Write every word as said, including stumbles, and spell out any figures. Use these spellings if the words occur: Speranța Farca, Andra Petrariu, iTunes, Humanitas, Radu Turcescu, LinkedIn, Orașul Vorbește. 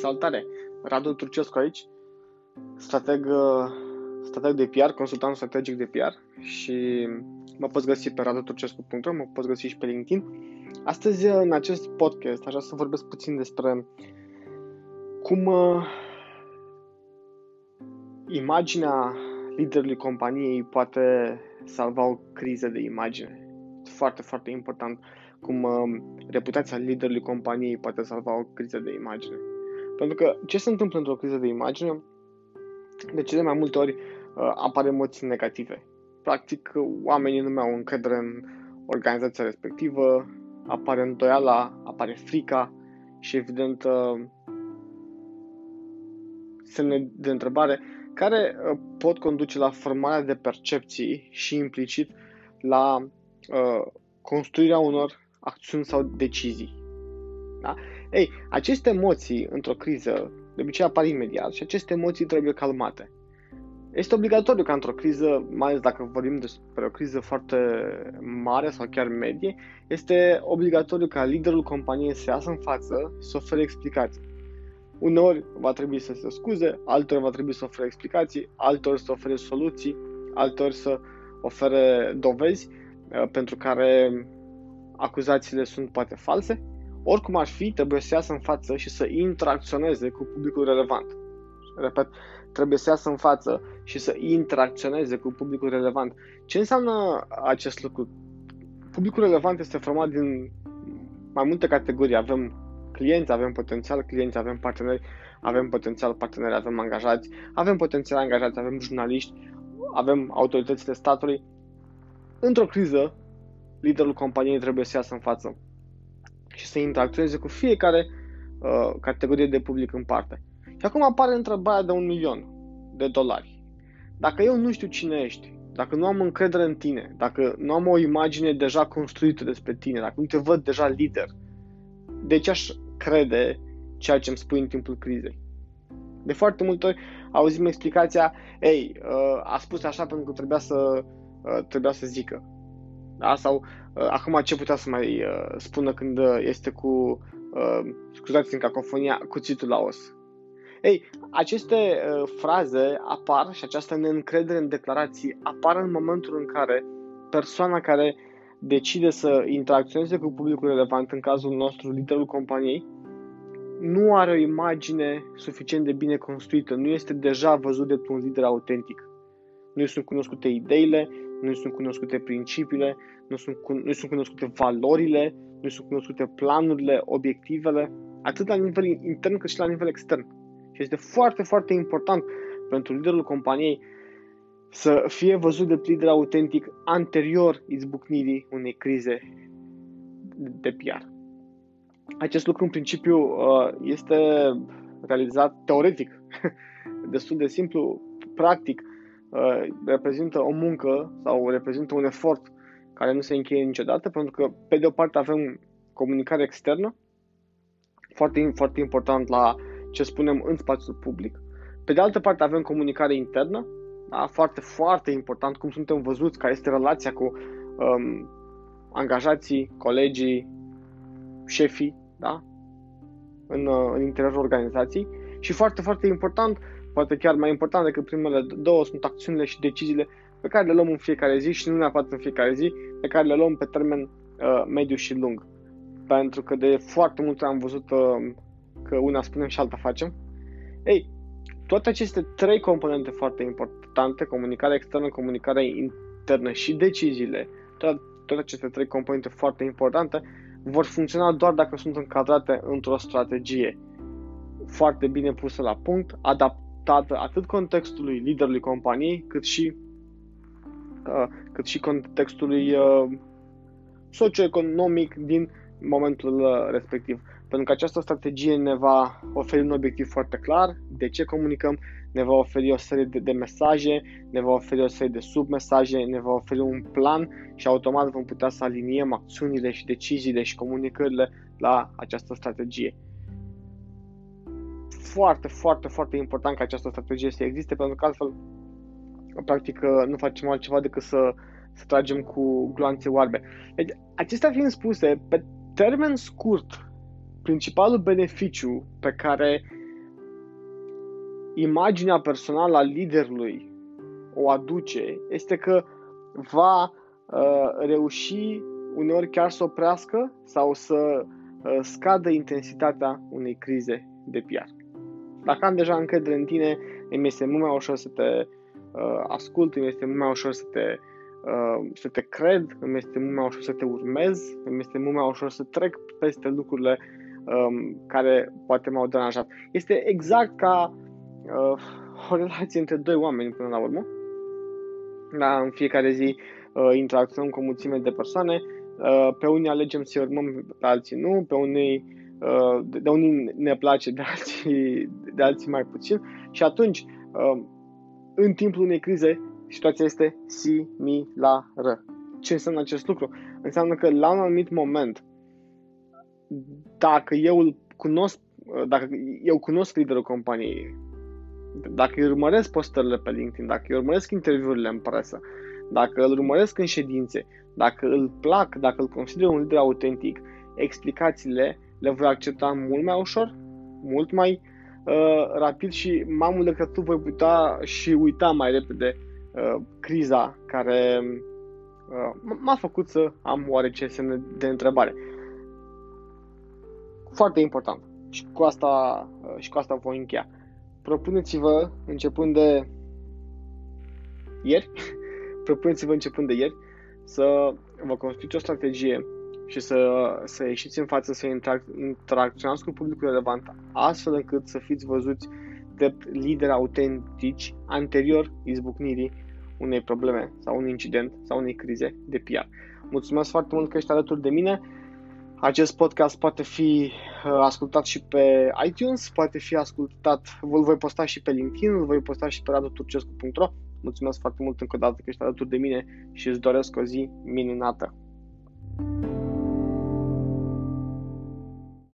Salutare! Radu Turcescu aici, strateg, strateg de P R, consultant strategic de P R și mă poți găsi pe radu turcescu punct ro, mă poți găsi și pe LinkedIn. Astăzi, în acest podcast, aș vrea să vorbesc puțin despre cum imaginea liderului companiei poate salva o criză de imagine. Foarte, foarte important. Cum reputația liderului companiei poate salva o criză de imagine. Pentru că ce se întâmplă într-o criză de imagine? De cele mai multe ori apar emoții negative. Practic, oamenii nu mai au încredere în organizația respectivă, apare îndoiala, apare frica și, evident, semne de întrebare care pot conduce la formarea de percepții și, implicit, la construirea unor acțiuni sau decizii. Da? Ei, aceste emoții într-o criză de obicei apar imediat și aceste emoții trebuie calmate. Este obligatoriu ca într-o criză, mai ales dacă vorbim despre o criză foarte mare sau chiar medie, este obligatoriu ca liderul companiei să iasă în față, să ofere explicații. Uneori va trebui să se scuze, alteori va trebui să ofere explicații, alteori să ofere soluții, alteori să ofere dovezi pentru care acuzațiile sunt poate false. Oricum ar fi, trebuie să iasă în față și să interacționeze cu publicul relevant. Repet, trebuie să iasă în față și să interacționeze cu publicul relevant. Ce înseamnă acest lucru? Publicul relevant este format din mai multe categorii. Avem clienți, avem potențial clienți, avem parteneri, avem potențial parteneri, avem angajați, avem potențial angajați, avem jurnaliști, avem autoritățile statului. Într-o criză, liderul companiei trebuie să iasă în față și să interacționeze cu fiecare uh, categorie de public în parte. Și acum apare întrebarea de un milion de dolari. Dacă eu nu știu cine ești, dacă nu am încredere în tine, dacă nu am o imagine deja construită despre tine, dacă nu te văd deja lider, de ce aș crede ceea ce îmi spui în timpul crizei? De foarte multe ori auzim explicația, ei, uh, a spus așa pentru că trebuia să... trebuia să zică, da? Sau uh, acum ce putea să mai uh, spună când este cu uh, scuzați-mi cacofonia, cuțitul la os. Ei, aceste uh, fraze apar și această neîncredere în declarații apar în momentul în care persoana care decide să interacționeze cu publicul relevant, în cazul nostru liderul companiei, nu are o imagine suficient de bine construită, nu este deja văzut de un lider autentic. Nu sunt cunoscute ideile, nu sunt cunoscute principiile, nu sunt, nu sunt cunoscute valorile, nu sunt cunoscute planurile, obiectivele, atât la nivel intern cât și la nivel extern. Și este foarte, foarte important pentru liderul companiei să fie văzut de lider autentic anterior izbucnirii unei crize de P R. Acest lucru, în principiu, este realizat teoretic, destul de simplu, practic, reprezintă o muncă sau reprezintă un efort care nu se încheie niciodată, pentru că pe de o parte avem comunicare externă, foarte, foarte important la ce spunem în spațiul public, pe de altă parte avem comunicare internă, da? Foarte, foarte important cum suntem văzuți, care este relația cu um, angajații, colegii, șefii, da? în, în interiorul organizației și foarte, foarte important, poate chiar mai important decât primele două, sunt acțiunile și deciziile pe care le luăm în fiecare zi și nu neapărat în fiecare zi, pe care le luăm pe termen uh, mediu și lung. Pentru că de foarte multe am văzut uh, că una spunem și alta facem. Ei, toate aceste trei componente foarte importante, comunicarea externă, comunicarea internă și deciziile, toate, toate aceste trei componente foarte importante vor funcționa doar dacă sunt încadrate într-o strategie foarte bine pusă la punct, adaptată atât contextului liderului companiei, cât și, uh, cât și contextului uh, socioeconomic din momentul uh, respectiv. Pentru că această strategie ne va oferi un obiectiv foarte clar, de ce comunicăm, ne va oferi o serie de, de mesaje, ne va oferi o serie de submesaje, ne va oferi un plan și automat vom putea să aliniem acțiunile și deciziile și comunicările la această strategie. Foarte, foarte, foarte important ca această strategie să existe, pentru că altfel practic nu facem altceva decât să, să tragem cu gloanțe oarbe. Deci, acestea fiind spuse, pe termen scurt, principalul beneficiu pe care imaginea personală a liderului o aduce este că va uh, reuși uneori chiar să oprească sau să uh, scadă intensitatea unei crize de P R. Dacă am deja încredere în tine, îmi este mult mai ușor să te uh, ascult, îmi este mult mai ușor să te, uh, să te cred, îmi este mult mai ușor să te urmez, îmi este mult mai ușor să trec peste lucrurile um, care poate m-au deranjat. Este exact ca uh, o relație între doi oameni până la urmă. Da, în fiecare zi uh, interacționăm cu o mulțime de persoane, uh, pe unii alegem să-i urmăm, pe alții nu, pe unii de unii ne place, de alții, de alții mai puțin. Și atunci, în timpul unei crize, situația este similară. Ce înseamnă acest lucru? Înseamnă că la un anumit moment, dacă eu îl cunosc, dacă eu cunosc liderul companiei, dacă îi urmăresc postările pe LinkedIn, dacă îi urmăresc interviurile în presă, dacă îl urmăresc în ședințe, dacă îl plac, dacă îl consider un lider autentic, explicațiile le voi accepta mult mai ușor, mult mai uh, rapid și, mamă, de Crăciun, voi putea și uita mai repede uh, criza care uh, m-a făcut să am oarece semne de întrebare. Foarte important. Și cu asta, uh, și cu asta voi încheia. Propuneți-vă, începând de ieri, propuneți-vă începând de ieri, să vă construiți o strategie și să, să ieșiți în față, să interacționați cu publicul relevant, astfel încât să fiți văzuți drept lideri autentici anterior izbucnirii unei probleme sau un incident sau unei crize de P R. Mulțumesc foarte mult că ești alături de mine. Acest podcast poate fi ascultat și pe iTunes, poate fi ascultat, îl voi posta și pe LinkedIn, îl voi posta și pe radu turcescu punct ro. Mulțumesc foarte mult încă o dată că ești alături de mine și îți doresc o zi minunată.